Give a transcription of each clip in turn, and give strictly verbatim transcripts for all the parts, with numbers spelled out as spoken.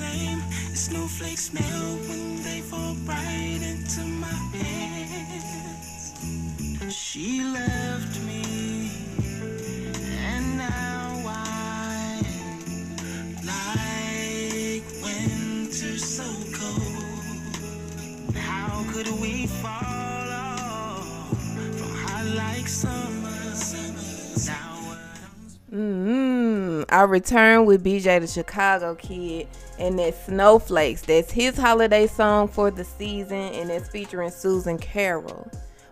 same. The snowflakes melt when they fall right into my hands. She left me, and now I, like winter so cold. How could we fall off from high like summer? Now Mm-hmm. I returned with B J the Chicago Kid and that's Snowflakes. That's his holiday song for the season and it's featuring Susan Carroll.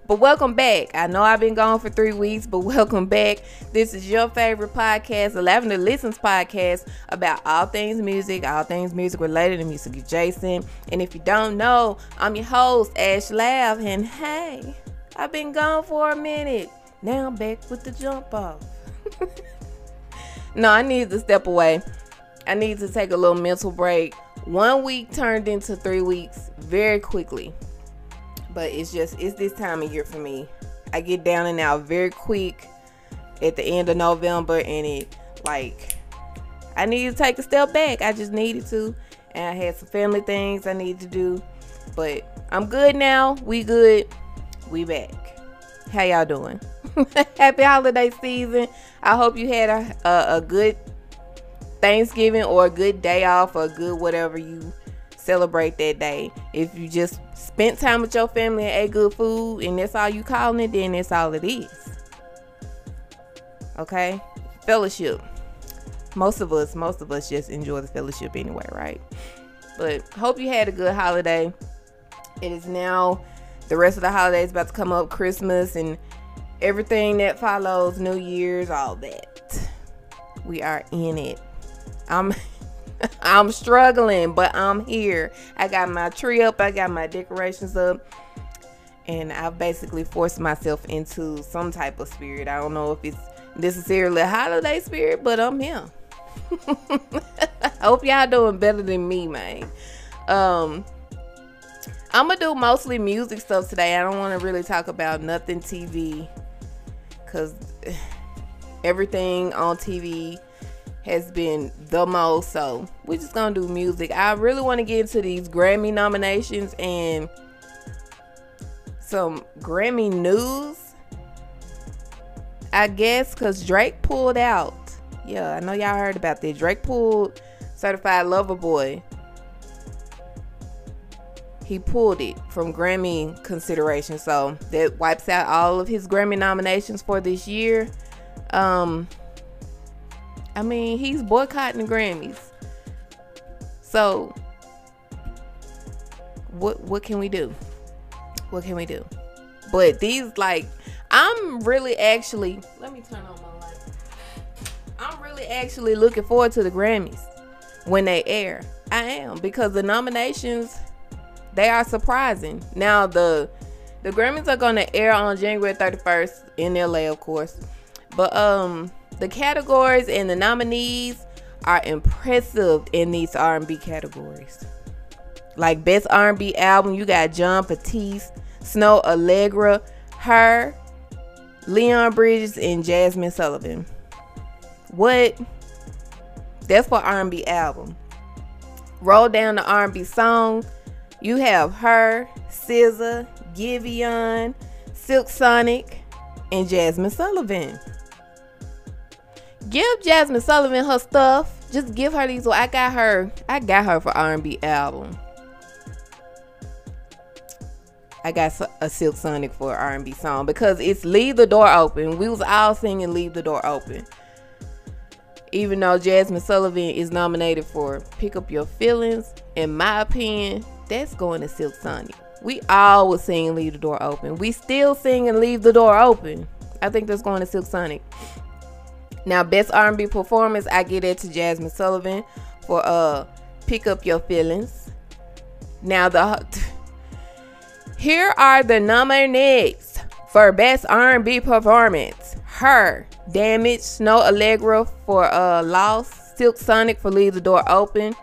But welcome back. I know I've been gone for three weeks, but welcome back. This is your favorite podcast, the Lavender Listens podcast, about all things music, all things music related and music adjacent. And if you don't know, I'm your host, Ash Lav, and hey, I've been gone for a minute. Now I'm back with the jump off. No, I need to step away. I need to take a little mental break. One week turned into three weeks very quickly. But it's just, it's this time of year for me. I get down and out very quick at the end of November. And it, like, I needed to take a step back. I just needed to. And I had some family things I needed to do. But I'm good now. We good. We back. How y'all doing? Happy holiday season. I hope you had a, a, a good Thanksgiving or a good day off or a good whatever you celebrate that day. If you just spent time with your family and ate good food and that's all you calling it, then that's all it is. Okay? Fellowship. Most of us, most of us just enjoy the fellowship anyway, right? But hope you had a good holiday. It is now, the rest of the holidays about to come up, Christmas and everything that follows, New Year's, all that. We are in it. I'm I'm struggling, but I'm here. I got my tree up, I got my decorations up, and I basically forced myself into some type of spirit. I don't know if it's necessarily a holiday spirit, but I'm here. I hope y'all doing better than me, man. Um I'm gonna do mostly music stuff today. I don't want to really talk about nothing T V, because everything on T V has been the most, so we're just gonna do music. I really want to get into these Grammy nominations and some Grammy news, I guess, because Drake pulled out. Yeah, I know y'all heard about that. Drake pulled Certified Lover Boy. He pulled it from Grammy consideration, so that wipes out all of his Grammy nominations for this year. Um, I mean, he's boycotting the Grammys. So, what what can we do? What can we do? But these, like, I'm really actually. Let me turn on my light. I'm really actually looking forward to the Grammys when they air. I am, because the nominations, they are surprising. Now the the Grammys are gonna air on January thirty-first in L A, of course. But um the categories and the nominees are impressive in these R and B categories. Like best R and B album, you got Jon Batiste, Snow Allegra, H E R, Leon Bridges, and Jazmine Sullivan. What? That's for R and B album. Roll down the R and B song. You have H E R, S Z A, Giveon, Silk Sonic, and Jazmine Sullivan. Give Jazmine Sullivan her stuff. Just give her these. I got her. I got her for R and B album. I got a Silk Sonic for R and B song because it's Leave the Door Open. We was all singing Leave the Door Open. Even though Jazmine Sullivan is nominated for Pick Up Your Feelings, in my opinion, that's going to Silk Sonic. We all was singing Leave the Door Open. We still singing Leave the Door Open. I think that's going to Silk Sonic. Now, best R and B performance, I get it to Jazmine Sullivan for uh, Pick Up Your Feelings. Now, the here are the nominees for best R and B performance. H E R, Damage, Snow Allegra for uh, Lost, Silk Sonic for Leave the Door Open,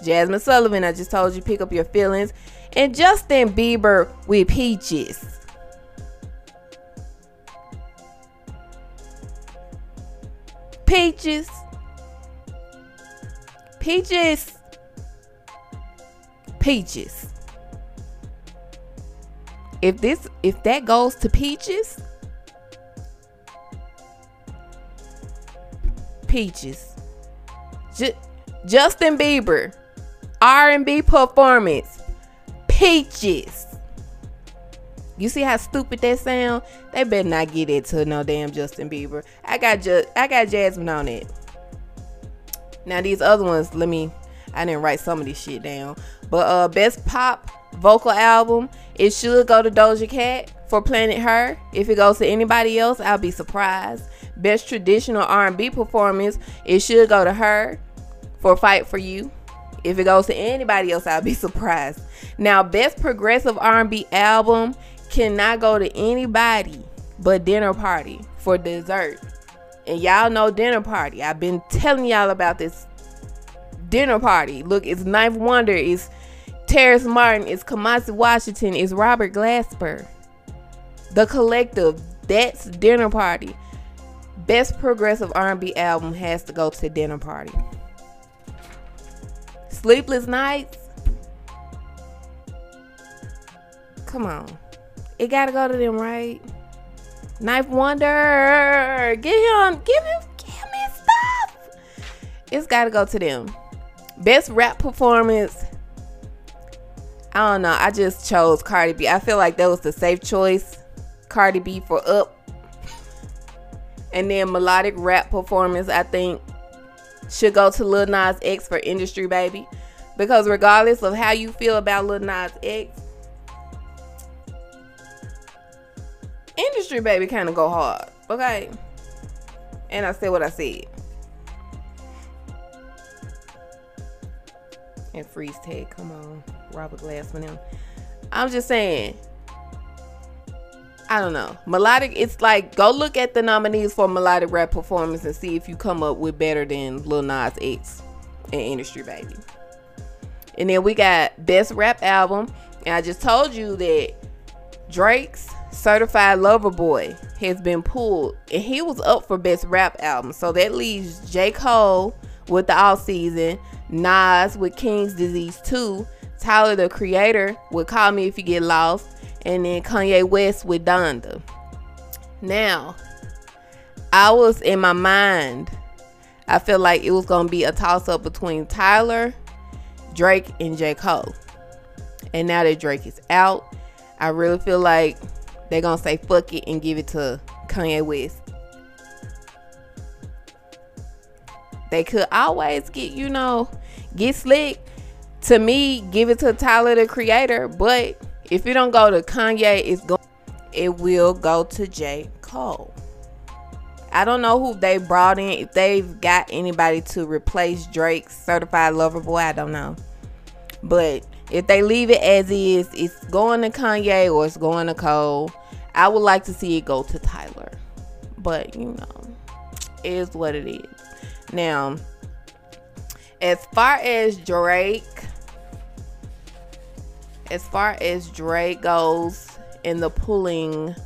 Jazmine Sullivan, I just told you, Pick Up Your Feelings, and Justin Bieber with Peaches. Peaches. Peaches. Peaches. If this, if that goes to Peaches, Peaches. J- Justin Bieber, R and B performance, Peaches. You see how stupid that sound? They better not get it to no damn Justin Bieber. I got just, I got Jazmine on it. Now these other ones, let me. I didn't write some of this shit down, but uh, best pop vocal album, it should go to Doja Cat for Planet Her. If it goes to anybody else, I'll be surprised. Best traditional R and B performance, it should go to her for Fight For You. If it goes to anybody else, I'll be surprised. Now, best progressive R and B album cannot go to anybody but Dinner Party for Dessert. And y'all know Dinner Party. I've been telling y'all about this Dinner Party. Look, it's Ninth Wonder, it's Terrace Martin, it's Kamasi Washington, it's Robert Glasper, The Collective. That's Dinner Party. Best progressive R and B album has to go to Dinner Party. Sleepless Nights, come on, it gotta go to them, right? Ninth Wonder, give him, give him, give me stuff. It's gotta go to them. Best rap performance, I don't know, I just chose Cardi B. I feel like that was the safe choice. Cardi B for Up. And then melodic rap performance, I think, should go to Lil Nas X for Industry Baby. Because regardless of how you feel about Lil Nas X, Industry Baby kind of go hard. Okay? And I said what I said. And Freeze Tag, come on, Robert Glasper now. I'm just saying, I don't know. Melodic, it's like, go look at the nominees for melodic rap performance and see if you come up with better than Lil Nas X and Industry Baby. And then we got best rap album. And I just told you that Drake's Certified Lover Boy has been pulled. And he was up for best rap album. So that leaves J. Cole with The All Season, Nas with King's Disease two, Tyler, the Creator with Call Me If You Get Lost, and then Kanye West with Donda. Now, I was in my mind, I feel like it was going to be a toss-up between Tyler, Drake, and J. Cole. And now that Drake is out, I really feel like they're going to say fuck it and give it to Kanye West. They could always get, you know, get slick. To me, give it to Tyler, the Creator. But if it don't go to Kanye, it's go- it will go to J. Cole. I don't know who they brought in. If they've got anybody to replace Drake's Certified Lover Boy, I don't know. But if they leave it as is, it's going to Kanye or it's going to Cole. I would like to see it go to Tyler. But, you know, it is what it is. Now, as far as Drake, as far as Drake goes in the pulling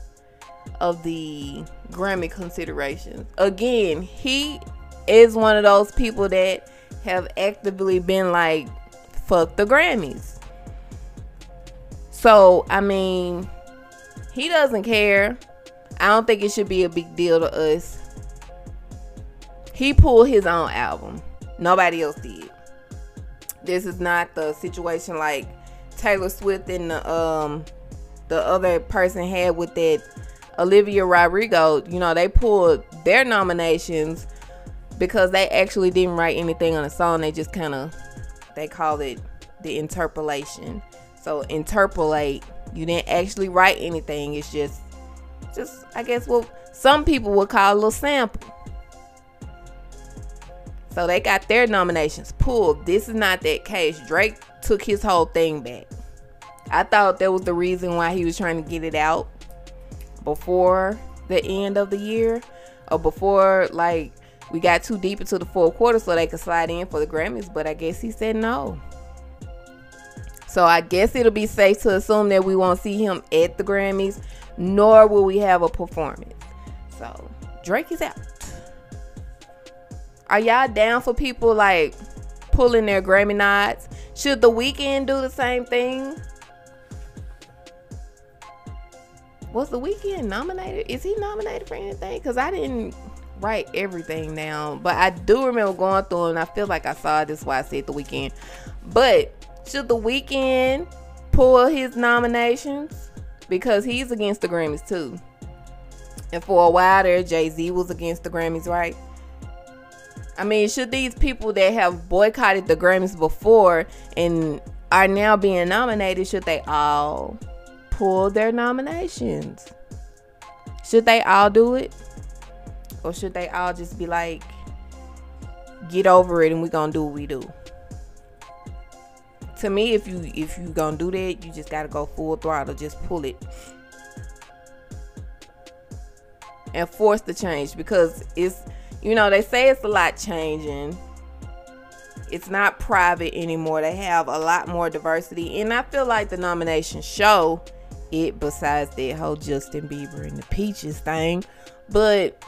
of the Grammy considerations, again, he is one of those people that have actively been like, fuck the Grammys. So, I mean, he doesn't care. I don't think it should be a big deal to us. He pulled his own album. Nobody else did. This is not the situation like Taylor Swift and the um the other person had with that Olivia Rodrigo. You know, they pulled their nominations because they actually didn't write anything on the song. They just kind of, they call it the interpolation. So interpolate. You didn't actually write anything. It's just, just I guess what some people would call a little sample. So they got their nominations pulled. This is not that case. Drake took his whole thing back. I thought that was the reason why he was trying to get it out before the end of the year, or before like we got too deep into the fourth quarter so they could slide in for the Grammys. But I guess he said no. So I guess it'll be safe to assume that we won't see him at the Grammys, nor will we have a performance. So Drake is out. Are y'all down for people like pulling their Grammy nods? Should The Weeknd do the same thing? Was The Weeknd nominated? Is he nominated for anything? Because I didn't write everything down, but I do remember going through them, and I feel like I saw this, why I said The Weeknd. But should The Weeknd pull his nominations? Because he's against the Grammys too. And for a while there, Jay-Z was against the Grammys, right? I mean, should these people that have boycotted the Grammys before and are now being nominated, should they all pull their nominations? Should they all do it? Or should they all just be like, get over it and we're gonna do what we do? To me, if you if you gonna do that, you just gotta go full throttle, just pull it and force the change. Because it's, you know, they say it's a lot changing. It's not private anymore. They have a lot more diversity, and I feel like the nominations show it, besides that whole Justin Bieber and the Peaches thing. But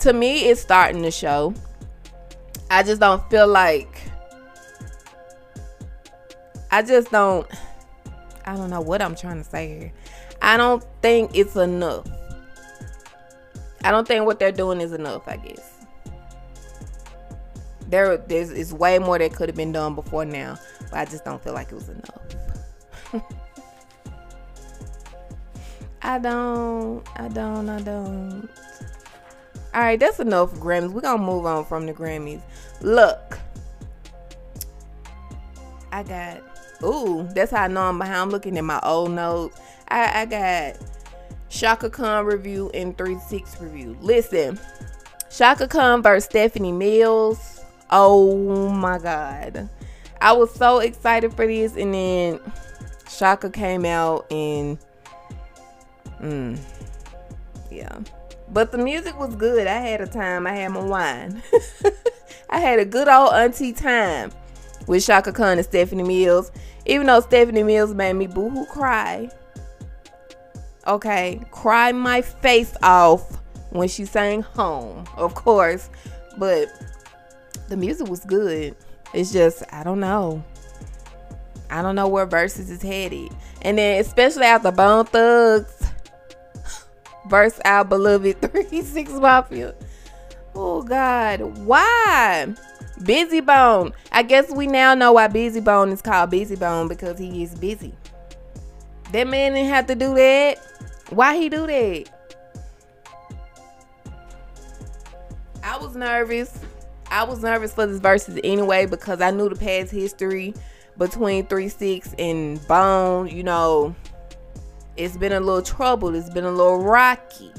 to me, it's starting to show. I just don't feel like, I just don't I don't know what I'm trying to say here. I don't think it's enough. I don't think what they're doing is enough, I guess. There, there's is way more that could have been done before now, but I just don't feel like it was enough. I don't, I don't, I don't. All right, that's enough Grammys. We're gonna move on from the Grammys. Look, I got, ooh, that's how I know I'm behind. I'm looking at my old notes. I, I got Shaka Khan review and Three Six review. Listen, Shaka Khan versus Stephanie Mills. Oh my God, I was so excited for this, and then Shaka came out and mm, yeah, but the music was good. I had a time. I had my wine. I had a good old auntie time with Shaka Khan and Stephanie Mills, even though Stephanie Mills made me boohoo cry. Okay, cry my face off when she sang Home, of course, but the music was good. It's just, I don't know. I don't know where Versus is headed. And then especially after Bone Thugs versus our beloved Three Six Mafia. Oh God, why? Busy Bone. I guess we now know why Busy Bone is called Busy Bone, because he is busy. That man didn't have to do that. Why he do that? I was nervous. I was nervous for this Versus anyway, because I knew the past history between Three Six and Bone. You know, it's been a little trouble. It's been a little rocky.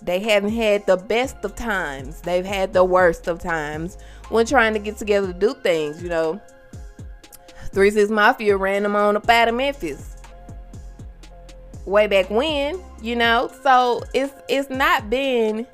They haven't had the best of times. They've had the worst of times when trying to get together to do things, you know. Three Six Mafia ran them on up out of Memphis way back when, you know. So it's it's not been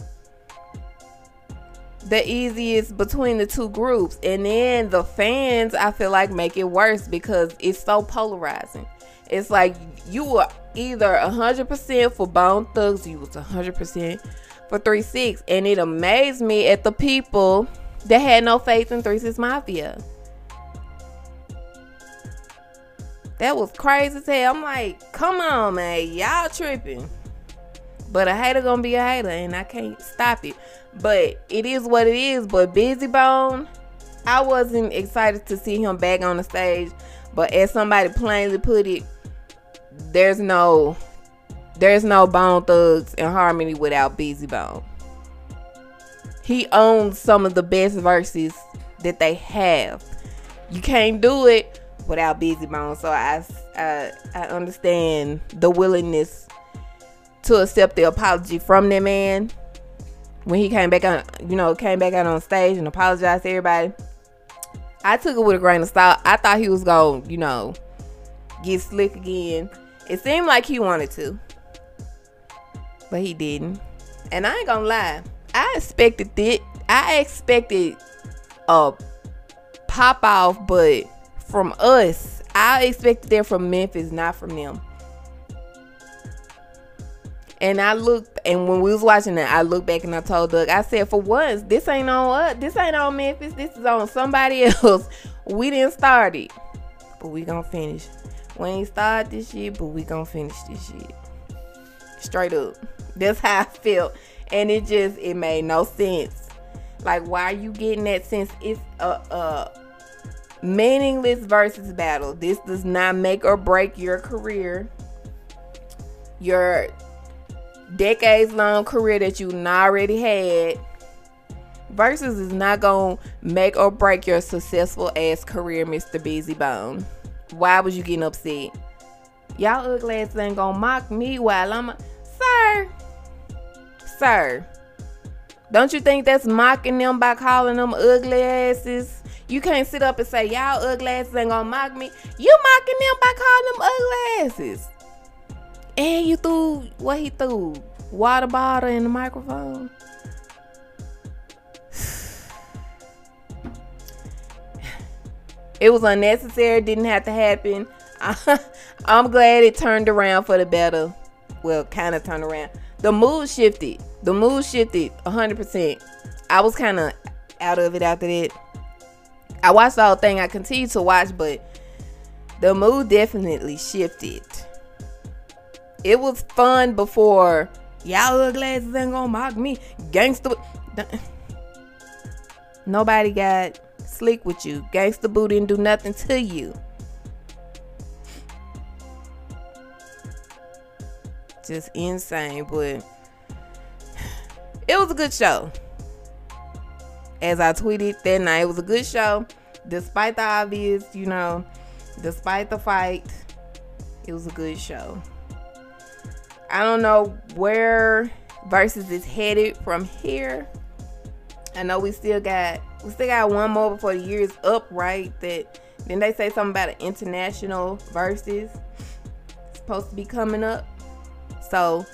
the easiest between the two groups. And then the fans, I feel like, make it worse because it's so polarizing. It's like you were either one hundred percent for Bone Thugs, you was one hundred percent for Three Six. And it amazed me at the people that had no faith in Three Six Mafia. That was crazy as hell. I'm like, come on, man, y'all tripping. But a hater gonna be a hater, and I can't stop it. But it is what it is. But Busy Bone, I wasn't excited to see him back on the stage. But as somebody plainly put it, there's no there's no Bone Thugs in harmony without Busy Bone. He owns some of the best verses that they have. You can't do it without Busy Bone. So I, I, I understand the willingness to accept the apology from that man. When he came back on, you know, came back out on stage and apologized to everybody, I took it with a grain of salt. I thought he was gonna, you know, get slick again. It seemed like he wanted to, but he didn't. And I ain't gonna lie, I expected it. I expected a pop off, but from us, I expected that from Memphis, not from them. And I looked, and when we was watching it, I looked back and I told Doug, I said, for once, this ain't on us. This ain't on Memphis. This is on somebody else. We didn't start it, but we gonna finish. We ain't started this shit, but we gonna finish this shit. Straight up. That's how I felt. And it just, it made no sense. Like, why are you getting that sense? It's a, a meaningless versus battle. This does not make or break your career. Your decades-long career that you already had. Versus is not gonna make or break your successful ass career, Mister Busy Bone. Why was you getting upset? Y'all ugly ass ain't gonna mock me while I'm a... Sir. Sir. Don't you think that's mocking them by calling them ugly asses? You can't sit up and say, y'all ugly asses ain't gonna mock me. You mocking them by calling them ugly asses. And you threw what he threw. Water bottle in the microphone. It was unnecessary. Didn't have to happen. I'm glad it turned around for the better. Well, kind of turned around. The mood shifted. The mood shifted one hundred percent. I was kind of out of it after that. I watched the whole thing. I continued to watch, but the mood definitely shifted. It was fun before. Y'all ugly asses ain't gonna mock me. Gangsta. Nobody got sleek with you. Gangsta Boo didn't do nothing to you. Just insane, but it was a good show. As I tweeted that night, it was a good show. Despite the obvious, you know, despite the fight, it was a good show. I don't know where Versus is headed from here. I know we still got we still got one more before the year's up, right? That then they say something about an international Versus supposed to be coming up. So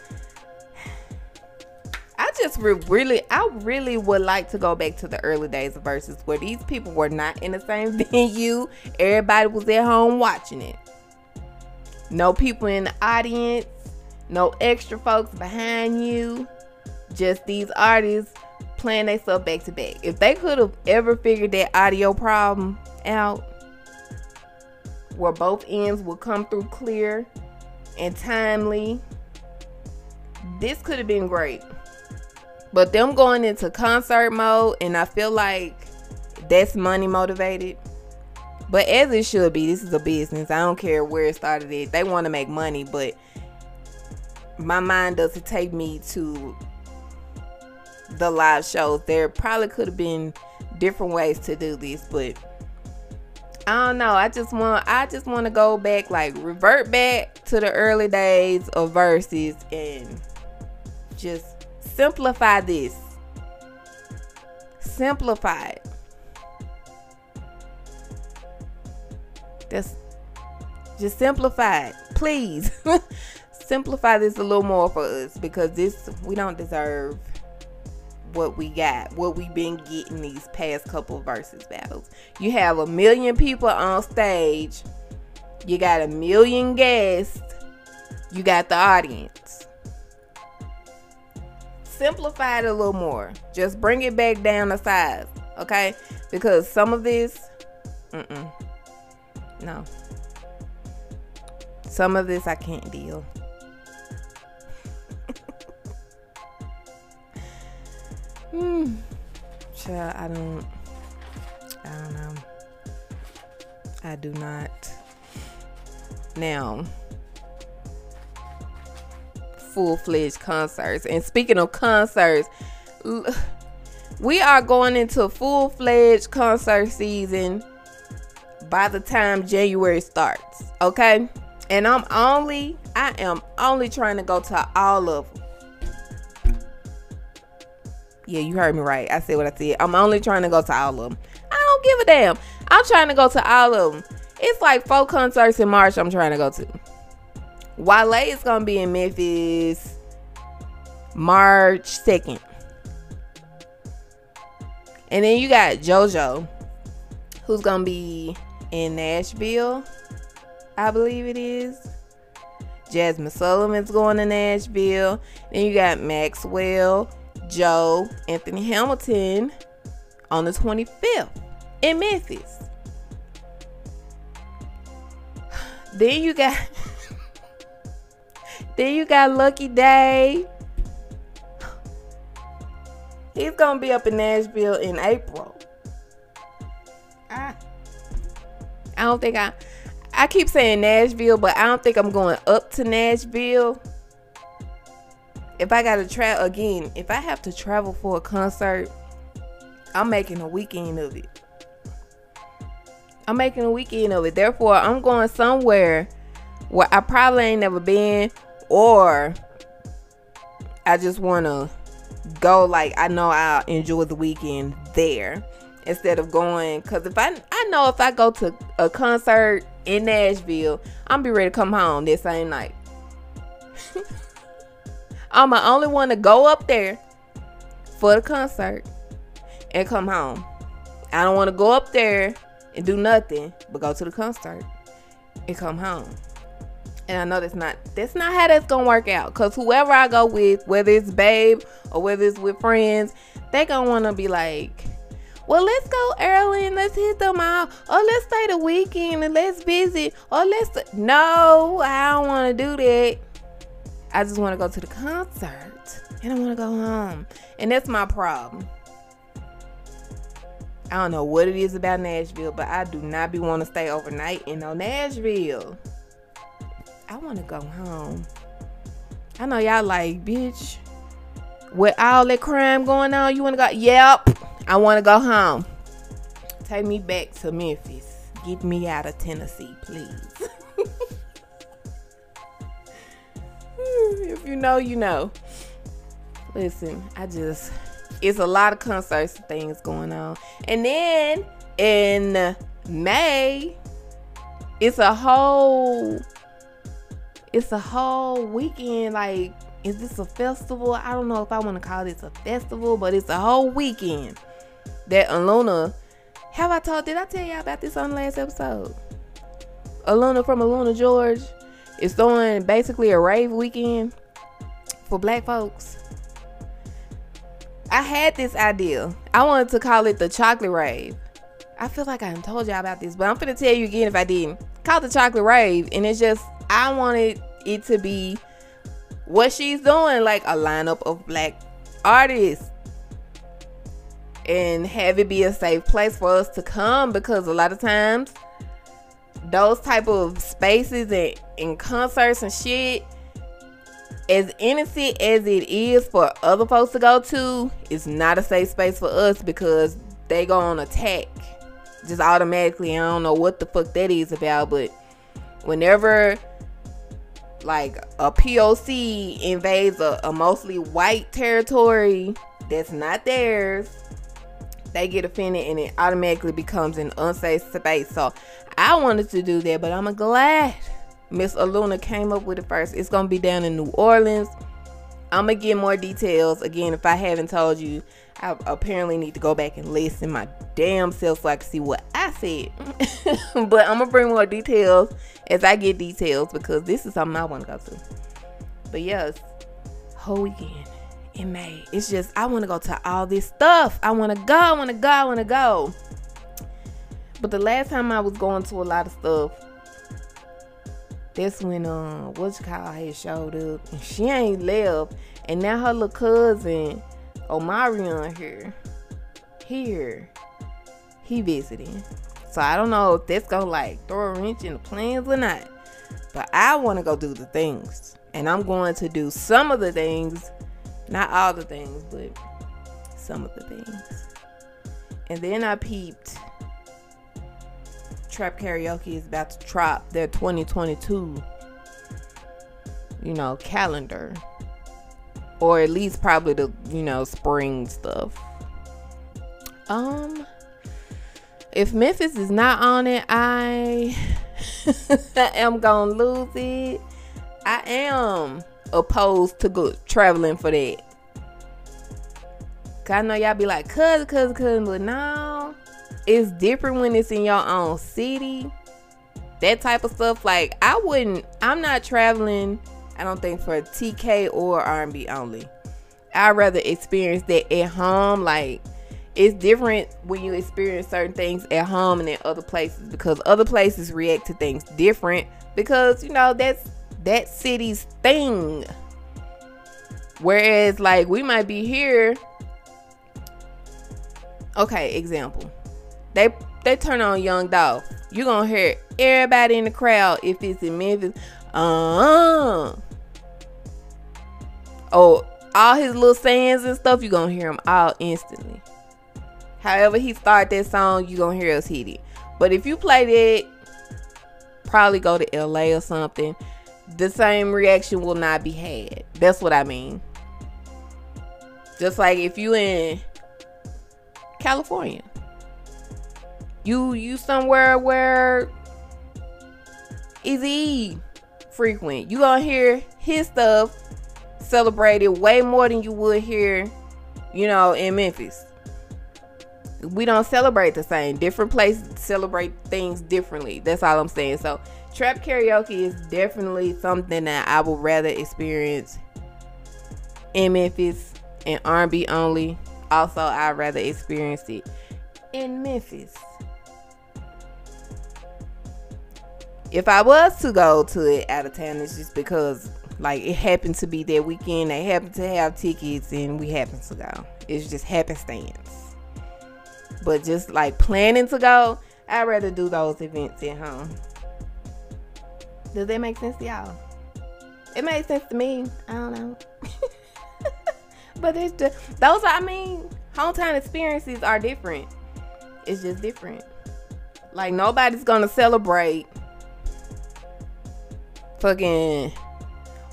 I just re really, I really would like to go back to the early days of Versus where these people were not in the same venue. Everybody was at home watching it. No people in the audience. No extra folks behind you. Just these artists playing they stuff back to back. If they could have ever figured that audio problem out, where both ends would come through clear and timely, this could have been great. But them going into concert mode, and I feel like that's money motivated. But as it should be, this is a business. I don't care where it started at. They want to make money, but my mind doesn't take me to the live shows. There probably could have been different ways to do this, but I don't know. I just want I just want to go back, like revert back to the early days of Versus and just simplify this. Simplify it. That's just simplify it, please. Simplify this a little more for us, because this, we don't deserve what we got, what we've been getting these past couple Versus battles. You have a million people on stage, you got a million guests, you got the audience. Simplify it a little more. Just bring it back down to size, okay? Because some of this, mm-mm, no. Some of this I can't deal. Hmm. Child, I don't. I don't know. I do not. Now, full-fledged concerts. And speaking of concerts, we are going into full-fledged concert season by the time January starts. Okay, and I'm only. I am only trying to go to all of them. Yeah, you heard me right. I said what I said. I'm only trying to go to all of them. I don't give a damn. I'm trying to go to all of them. It's like four concerts in March I'm trying to go to. Wale is going to be in Memphis March second. And then you got JoJo, who's going to be in Nashville, I believe it is. Jazmine Sullivan's going to Nashville. Then you got Maxwell, Joe, Anthony Hamilton on the twenty-fifth in Memphis. Then you got then you got Lucky Daye. He's gonna be up in Nashville in April. I, I don't think I I keep saying Nashville, but I don't think I'm going up to Nashville. If I gotta travel again, if I have to travel for a concert, I'm making a weekend of it. I'm making a weekend of it. Therefore, I'm going somewhere where I probably ain't never been, or I just want to go like I know I'll enjoy the weekend there, instead of going, because if I I know if I go to a concert in Nashville, I'm be ready to come home that same night. I'm the only one to go up there for the concert and come home. I don't want to go up there and do nothing but go to the concert and come home. And I know that's not that's not how that's gonna work out, because whoever I go with, whether it's babe or whether it's with friends, they gonna want to be like, well, let's go early and let's hit them out, or let's stay the weekend and let's visit, or let's no I don't want to do that. I just want to go to the concert and I want to go home, and that's my problem. I don't know what it is about Nashville, but I do not be want to stay overnight in no Nashville. I want to go home. I know y'all like, bitch, with all that crime going on, you want to go? Yep, I want to go home. Take me back to Memphis. Get me out of Tennessee, please. If you know, you know. Listen, I just... it's a lot of concerts and things going on. And then in May, it's a whole, it's a whole weekend. Like, is this a festival? I don't know if I want to call this a festival, but it's a whole weekend that Aluna, have I told, did I tell y'all about this on the last episode? Aluna from Aluna, Georgia is throwing basically a rave weekend for black folks. I had this idea. I wanted to call it the Chocolate Rave. I feel like I haven't told y'all about this, but I'm finna tell you again if I didn't. Call it the Chocolate Rave, and it's just, I wanted it to be what she's doing, like a lineup of black artists, and have it be a safe place for us to come, because a lot of times those type of spaces and, and concerts and shit, as innocent as it is for other folks to go to, it's not a safe space for us, because they go on attack just automatically. I don't know what the fuck that is about, but whenever like a P O C invades a, a mostly white territory that's not theirs, they get offended and it automatically becomes an unsafe space. So I wanted to do that, but I'm glad Miss Aluna came up with it first. It's gonna be down in New Orleans. I'm gonna get more details again if I haven't told you. I apparently need to go back and listen my damn self so I can see what I said. But I'm gonna bring more details as I get details, because this is something I want to go to. But yes, whole weekend in May. It's just, I want to go to all this stuff. I want to go. I want to go. I want to go. But the last time I was going to a lot of stuff, that's when uh what you call had showed up, and she ain't left, and now her little cousin Omarion here here he visiting, so I don't know if that's gonna like throw a wrench in the plans or not, but I want to go do the things, and I'm going to do some of the things, not all the things, but some of the things. And then I peeped Trap Karaoke is about to drop their twenty twenty-two, you know, calendar, or at least probably the, you know, spring stuff. Um, if Memphis is not on it, I am gonna lose it. I am opposed to go traveling for that. Cause I know y'all be like, cuz, cuz, cuz, but no. It's different when it's in your own city, that type of stuff. Like, I wouldn't, I'm not traveling, I don't think, for T K or R and B only. I'd rather experience that at home. Like, it's different when you experience certain things at home and in other places, because other places react to things different because, you know, that's that city's thing. Whereas, like, we might be here. Okay, example. They they turn on Young Dolph. You're going to hear everybody in the crowd if it's in Memphis. Uh-uh. Oh, all his little sayings and stuff, you're going to hear them all instantly. However he started that song, you're going to hear us hit it. But if you played it, probably go to L A or something, the same reaction will not be had. That's what I mean. Just like if you in California, you you somewhere where Eazy-E frequent, you gonna hear his stuff celebrated way more than you would hear, you know, in Memphis. We don't celebrate the same. Different places celebrate things differently. That's all I'm saying. So Trap Karaoke is definitely something that I would rather experience in Memphis, and R and B only. Also, I'd rather experience it in Memphis. If I was to go to it out of town, it's just because, like, it happened to be that weekend. They happened to have tickets and we happened to go. It's just happenstance. But just, like, planning to go, I'd rather do those events at home. Does that make sense to y'all? It makes sense to me. I don't know. But it's just, those, I mean, hometown experiences are different. It's just different. Like, nobody's going to celebrate fucking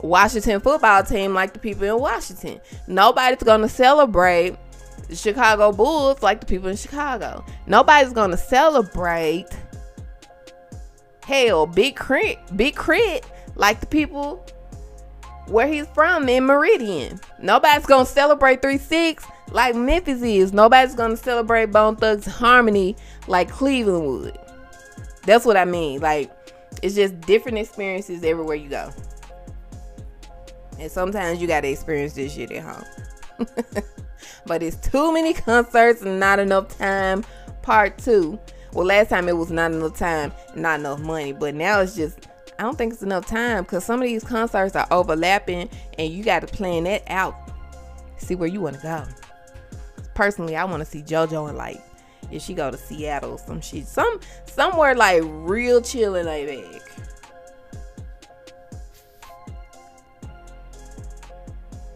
Washington football team like the people in Washington. Nobody's going to celebrate the Chicago Bulls like the people in Chicago. Nobody's going to celebrate... Hell, Big Crit, Big Crit, like the people where he's from in Meridian. Nobody's gonna celebrate Three Six like Memphis is. Nobody's gonna celebrate Bone Thugs Harmony like Cleveland would. That's what I mean. Like, it's just different experiences everywhere you go, and sometimes you gotta experience this shit at home. But it's too many concerts and not enough time. Part two. Well, last time it was not enough time, not enough money. But now it's just, I don't think it's enough time, because some of these concerts are overlapping and you got to plan that out. See where you want to go. Personally, I want to see JoJo and, like, if she go to Seattle or some shit. Some, somewhere, like, real chilling, like that.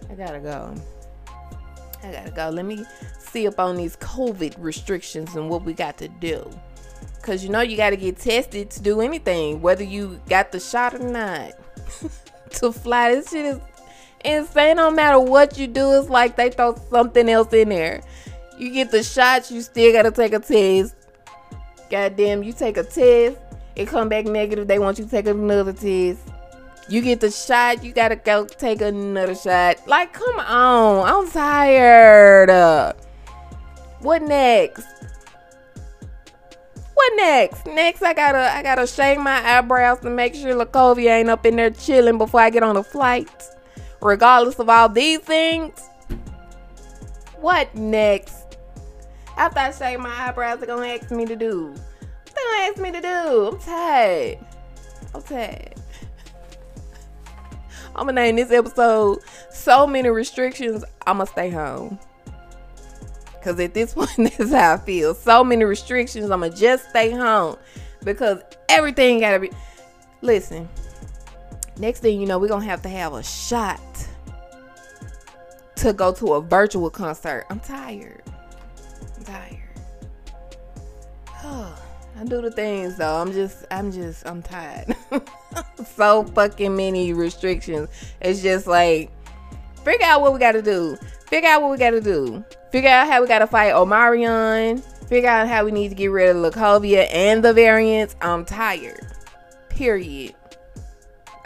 I got to go. I got to go. Let me... see up on these COVID restrictions and what we got to do, because you know you got to get tested to do anything, whether you got the shot or not. To fly, this shit is insane. No matter what you do, it's like they throw something else in there. You get the shots, you still gotta take a test. Goddamn, you take a test, it come back negative, they want you to take another test. You get the shot, you gotta go take another shot. Like, come on, I'm tired. uh, What next? What next? Next, I gotta, I gotta shave my eyebrows to make sure LaCovia ain't up in there chilling before I get on a flight. Regardless of all these things, what next? After I shave my eyebrows, they're gonna ask me to do. They're gonna ask me to do. I'm tired. I'm tired. I'm gonna name this episode "So Many Restrictions, I'ma Stay Home." Because at this point, that's how I feel. So many restrictions. I'ma just stay home. Because everything gotta be. Listen. Next thing you know, we're gonna have to have a shot to go to a virtual concert. I'm tired. I'm tired. Oh, I do the things though. I'm just, I'm just, I'm tired. So fucking many restrictions. It's just like, figure out what we gotta do. Figure out what we gotta do. Figure out how we gotta fight Omarion. Figure out how we need to get rid of LaCovia and the variants. I'm tired. Period.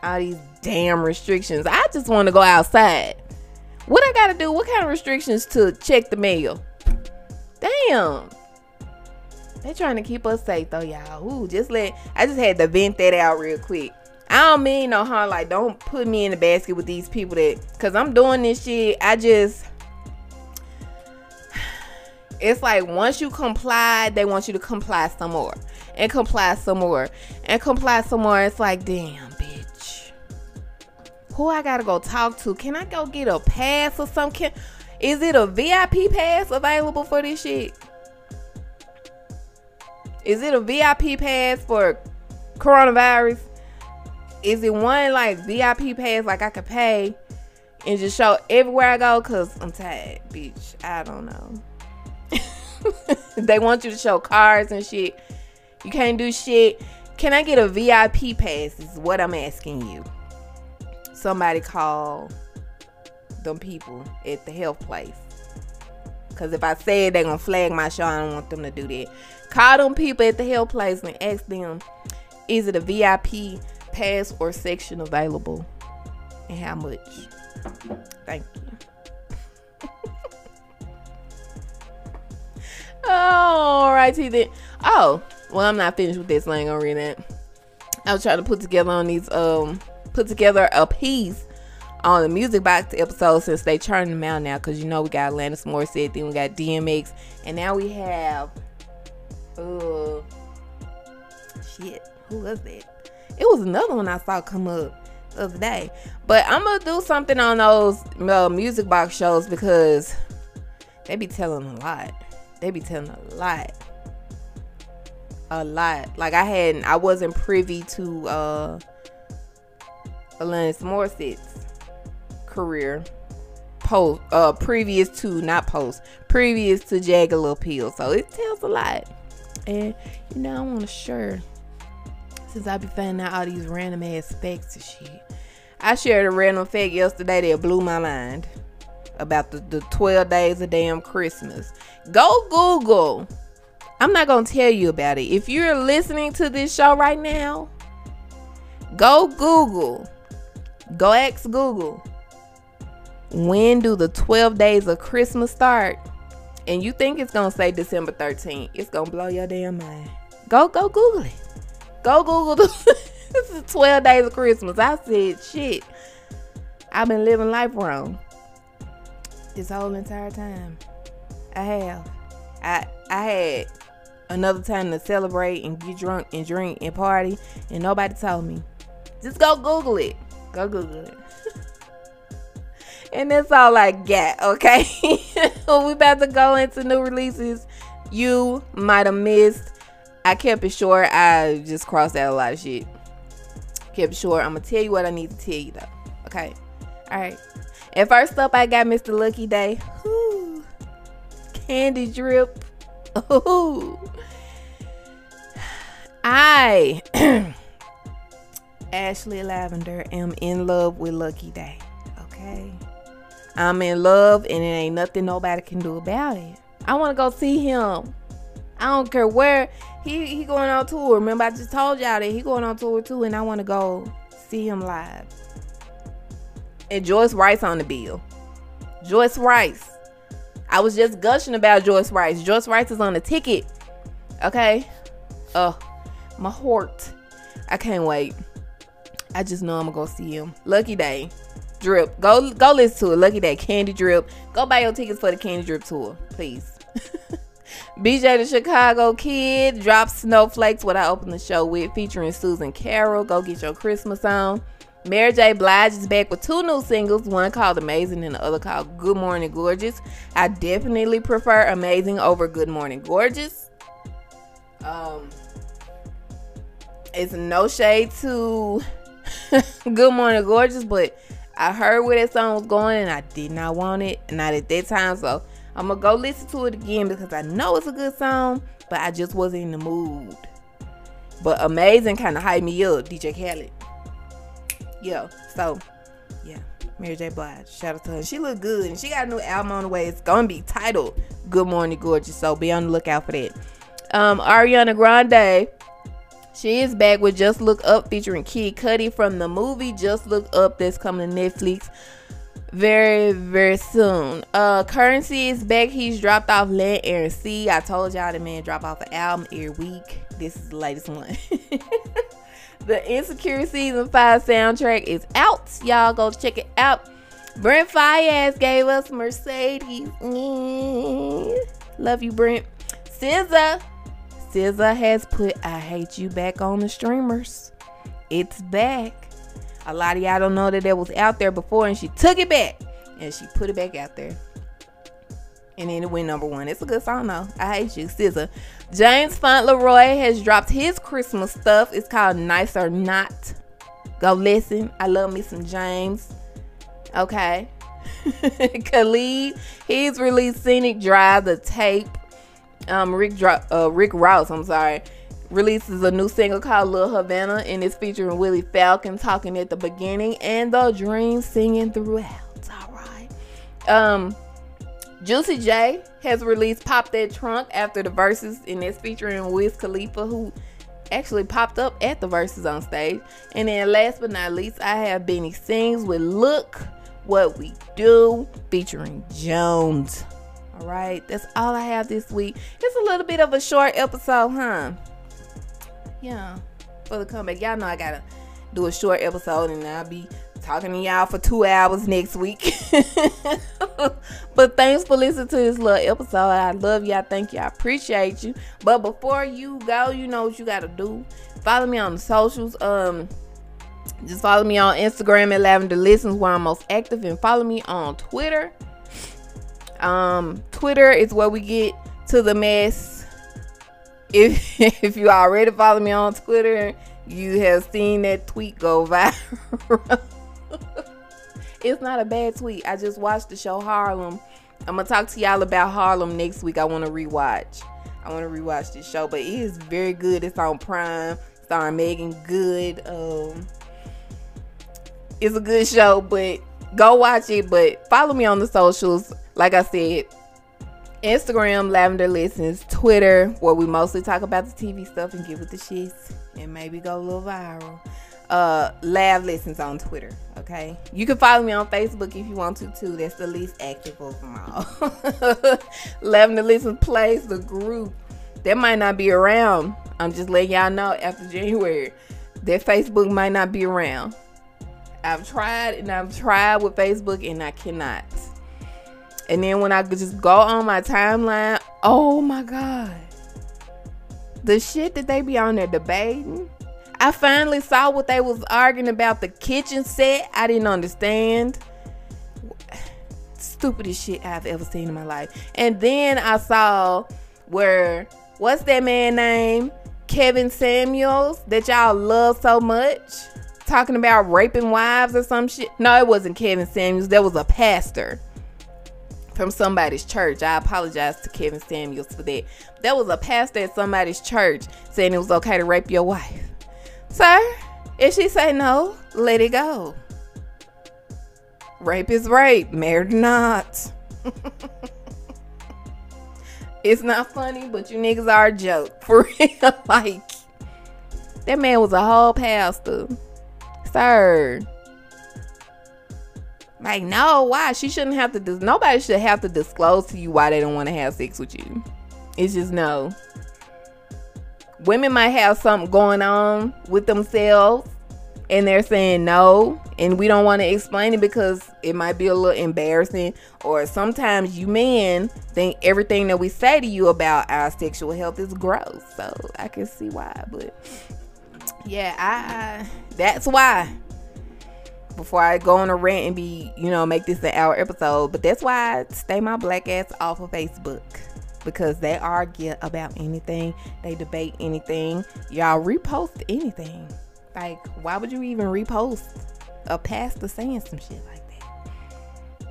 All these damn restrictions. I just want to go outside. What I gotta do? What kind of restrictions to check the mail? Damn. They're trying to keep us safe though, y'all. Ooh, just let. I just had to vent that out real quick. I don't mean no harm. Like, don't put me in the basket with these people that, cause I'm doing this shit. I just. It's like, once you comply, they want you to comply some more. and comply some more and comply some more. It's like, damn, bitch, who I gotta go talk to? Can I go get a pass or something? Can, is it a V I P pass available for this shit? Is it a V I P pass for coronavirus? Is it one like V I P pass like I could pay and just show everywhere I go? Cause I'm tired, bitch. I don't know. They want you to show cars and shit. You can't do shit. Can I get a V I P pass is what I'm asking you. Somebody call them people at the health place, because if I say it, they're going to flag my show. I don't want them to do that. Call them people at the health place and ask them, is it a V I P pass or section available, and how much? Thank you. All righty then. Oh, well, I'm not finished with this. I ain't gonna read that. I was trying to put together on these, um, put together a piece on the Music Box episode, since they churning them out now. Cause you know we got Alanis Morissette, then we got D M X, and now we have, uh, shit, who was that? It was another one I saw come up the other day. But I'm gonna do something on those uh, Music Box shows, because they be telling a lot. They be telling a lot. A lot. Like I hadn't, I wasn't privy to uh, Alanis Morissette's career post, uh, previous to, not post, previous to Jagged Little Pill. So it tells a lot. And you know, I want to share, since I be finding out all these random ass facts and shit. I shared a random fact yesterday that blew my mind about the, the twelve days of damn Christmas. Go Google. I'm not gonna tell you about it. If you're listening to this show right now, go Google. Go ask Google, when do the twelve days of Christmas start? And you think it's gonna say December thirteenth. It's gonna blow your damn mind. Go go Google it. Go Google the, this is twelve days of Christmas. I said, shit, I've been living life wrong this whole entire time. I have. I I had another time to celebrate and get drunk and drink and party, and nobody told me. Just go Google it. Go Google it. And that's all I got, okay? We about to go into new releases you might have missed. I kept it short. I just crossed out a lot of shit. Kept it short. I'm going to tell you what I need to tell you, though. Okay? All right. And first up, I got Mister Lucky Daye. Ooh, Candy Drip. Ooh. I, Ash Lav, am in love with Lucky Daye. Okay? I'm in love, and it ain't nothing nobody can do about it. I want to go see him. I don't care where. He, he going on tour. Remember, I just told y'all that he going on tour, too, and I want to go see him live. And Joyce Wrice on the bill. Joyce Wrice. I was just gushing about Joyce Wrice. Joyce Wrice is on the ticket. Okay? Uh, my heart. I can't wait. I just know I'm going to go see him. Lucky Daye. Drip. Go go listen to it. Lucky Daye. Candy Drip. Go buy your tickets for the Candy Drip tour, please. B J the Chicago Kid. Drop Snowflakes, what I opened the show with, featuring Susan Carroll. Go get your Christmas on. Mary J. Blige is back with two new singles, one called Amazing and the other called Good Morning Gorgeous. I definitely prefer Amazing over Good Morning Gorgeous. Um, it's no shade to Good Morning Gorgeous, but I heard where that song was going and I did not want it, not at that time. So I'm going to go listen to it again, because I know it's a good song, but I just wasn't in the mood. But Amazing kind of hyped me up, D J Khaled. Yeah, so yeah, Mary J. Blige, shout out to her. She look good, and she got a new album on the way. It's gonna be titled Good Morning Gorgeous, so be on the lookout for that. um Ariana Grande, she is back with Just Look Up, featuring Kid Cudi, from the movie Just Look Up that's coming to Netflix very very soon. uh Currency is back. He's dropped off Land, Air, and Sea. I told y'all the man drop off an album every week. This is the latest one. The Insecure Season five soundtrack is out. Y'all go check it out. Brent Fayez gave us Mercedes. Love you, Brent. S Z A. S Z A has put I Hate You back on the streamers. It's back. A lot of y'all don't know that it was out there before, and she took it back and she put it back out there. And then it went number one. It's a good song though. I Hate You, S Z A. James Fauntleroy has dropped his Christmas stuff. It's called Nice or Not. Go listen. I love me some James. Okay. Khalid, he's released Scenic Drive, the tape. Um, Rick Dro- uh, Rick Ross, I'm sorry, releases a new single called Lil Havana, and it's featuring Willie Falcon talking at the beginning and The Dream singing throughout. All right. Um, Juicy J has released Pop That Trunk after the verses, and it's featuring Wiz Khalifa, who actually popped up at the verses on stage. And then last but not least, I have Benny Sings with Look What We Do featuring Jones. All right, that's all I have this week. It's a little bit of a short episode, huh? Yeah, for the comeback. Y'all know I gotta do a short episode, and I'll be talking to y'all for two hours next week. But thanks for listening to this little episode. I love y'all. Thank you. I appreciate you. But before you go, you know what you gotta do. Follow me on the socials. Um, just follow me on Instagram at Lavender Listens, where I'm most active, and follow me on Twitter. Um, Twitter is where we get to the mess. If if you already follow me on Twitter, you have seen that tweet go viral. It's not a bad tweet. I just watched the show Harlem. I'm gonna talk to y'all about Harlem next week. I want to rewatch. I want to rewatch this show, but it is very good. It's on Prime, starring Megan Good. Um, it's a good show, but go watch it. But follow me on the socials. Like I said, Instagram, Lavender Listens, Twitter, where we mostly talk about the T V stuff and get with the shits and maybe go a little viral. Uh, Lav Listens on Twitter, okay? You can follow me on Facebook if you want to, too. That's the least active of them all. Lavender Listens plays the group. That might not be around. I'm just letting y'all know after January. That Facebook might not be around. I've tried and I've tried with Facebook and I cannot. And then when I just go on my timeline, oh my God. The shit that they be on there debating. I finally saw what they was arguing about, the kitchen set. I didn't understand. Stupidest shit I've ever seen in my life. And then I saw where, what's that man's name? Kevin Samuels, that y'all love so much. Talking about raping wives or some shit. No, it wasn't Kevin Samuels. That was a pastor from somebody's church. I apologize to Kevin Samuels for that. There was a pastor at somebody's church saying it was okay to rape your wife. Sir, if she say no, let it go. Rape is rape, married or not. It's not funny, but you niggas are a joke. For real, like, that man was a whole pastor. Sir. Like, no, why? She shouldn't have to, dis- nobody should have to disclose to you why they don't want to have sex with you. It's just no. Women might have something going on with themselves and they're saying no. And we don't want to explain it because it might be a little embarrassing. Or sometimes you men think everything that we say to you about our sexual health is gross. So I can see why. But yeah, I, I that's why. Before I go on a rant and be, you know, make this an hour episode. But that's why I stay my black ass off of Facebook. Because they argue about anything. They debate anything. Y'all repost anything. Like, why would you even repost a pastor saying some shit like that?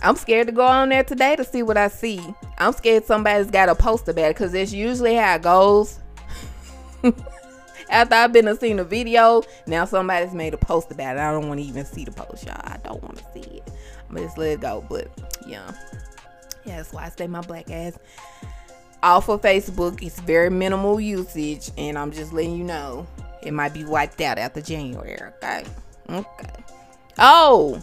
I'm scared to go on there today to see what I see. I'm scared somebody's got a post about it. Because that's usually how it goes. After I've been and seen the video, now somebody's made a post about it. I don't want to even see the post, y'all. I don't want to see it. I'm just let it go. But yeah, yeah, that's why I stay my black ass off of Facebook. It's very minimal usage, and I'm just letting you know it might be wiped out after January. Okay, okay. Oh,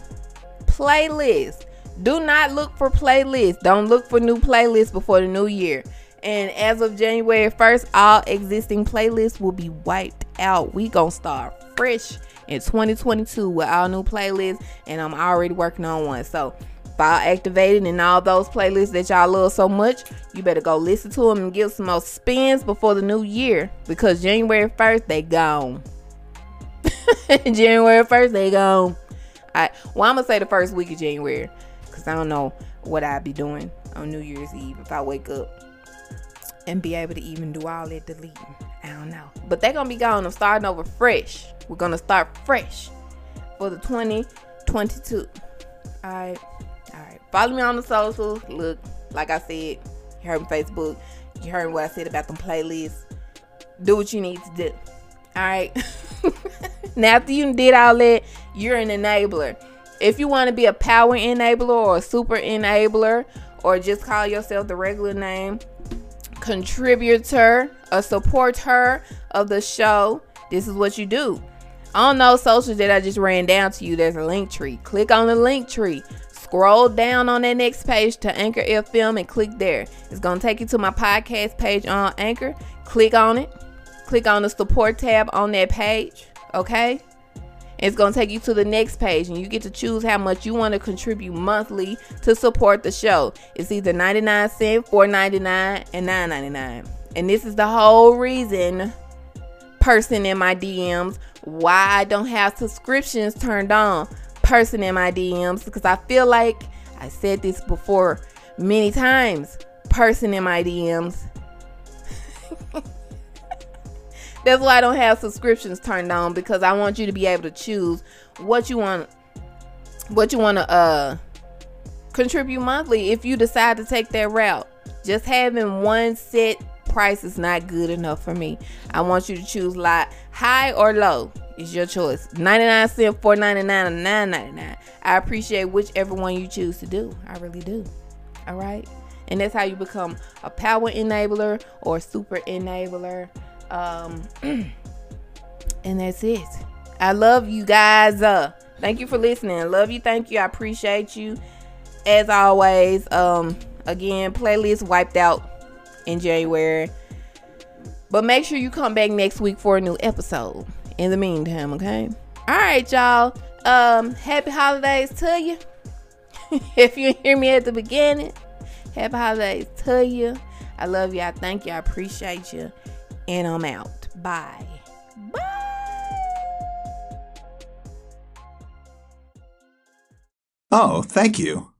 playlist. Do not look for playlists. Don't look for new playlists before the new year. And as of January first, all existing playlists will be wiped out. We gonna start fresh in twenty twenty-two with all new playlists, and I'm already working on one. So Spotify activated and all those playlists that y'all love so much. You better go listen to them and get some more spins before the new year, because January first they gone. January first they gone. I, well, I'm gonna say the first week of January, because I don't know what I'd be doing on New Year's Eve if I wake up and be able to even do all that deleting. I don't know, but they're gonna be gone. I'm starting over fresh. We're gonna start fresh for the twenty twenty-two. All right, all right. Follow me on the socials. Look, like I said, you heard me Facebook. You heard what I said about them playlists. Do what you need to do. All right. Now, after you did all that, you're an enabler. If you want to be a power enabler or a super enabler, or just call yourself the regular name, contributor, a supporter of the show, this is what you do. On those socials that I just ran down to you, there's a link tree. Click on the link tree. Scroll down on that next page to Anchor F M and click there. It's going to take you to my podcast page on Anchor. Click on it. Click on the support tab on that page. Okay? It's going to take you to the next page, and you get to choose how much you want to contribute monthly to support the show. It's either ninety-nine cents, four ninety-nine, and nine ninety-nine. And this is the whole reason, person in my D Ms, why I don't have subscriptions turned on, person in my D Ms, because I feel like, I said this before many times, person in my D Ms. That's why I don't have subscriptions turned on, because I want you to be able to choose what you want, what you want to uh, contribute monthly if you decide to take that route. Just having one set price is not good enough for me. I want you to choose like high or low. It's your choice. ninety-nine cents, four ninety-nine, and nine ninety-nine. I appreciate whichever one you choose to do. I really do. All right. And that's how you become a power enabler or super enabler. Um, and that's it. I love you guys. Uh, thank you for listening. I love you. Thank you. I appreciate you. As always, um, again, playlist wiped out in January. But make sure you come back next week for a new episode. In the meantime, okay? All right, y'all. Um, happy holidays to you. If you hear me at the beginning, happy holidays to you. I love you. I thank you. I appreciate you. And I'm out. Bye. Bye. Oh, thank you.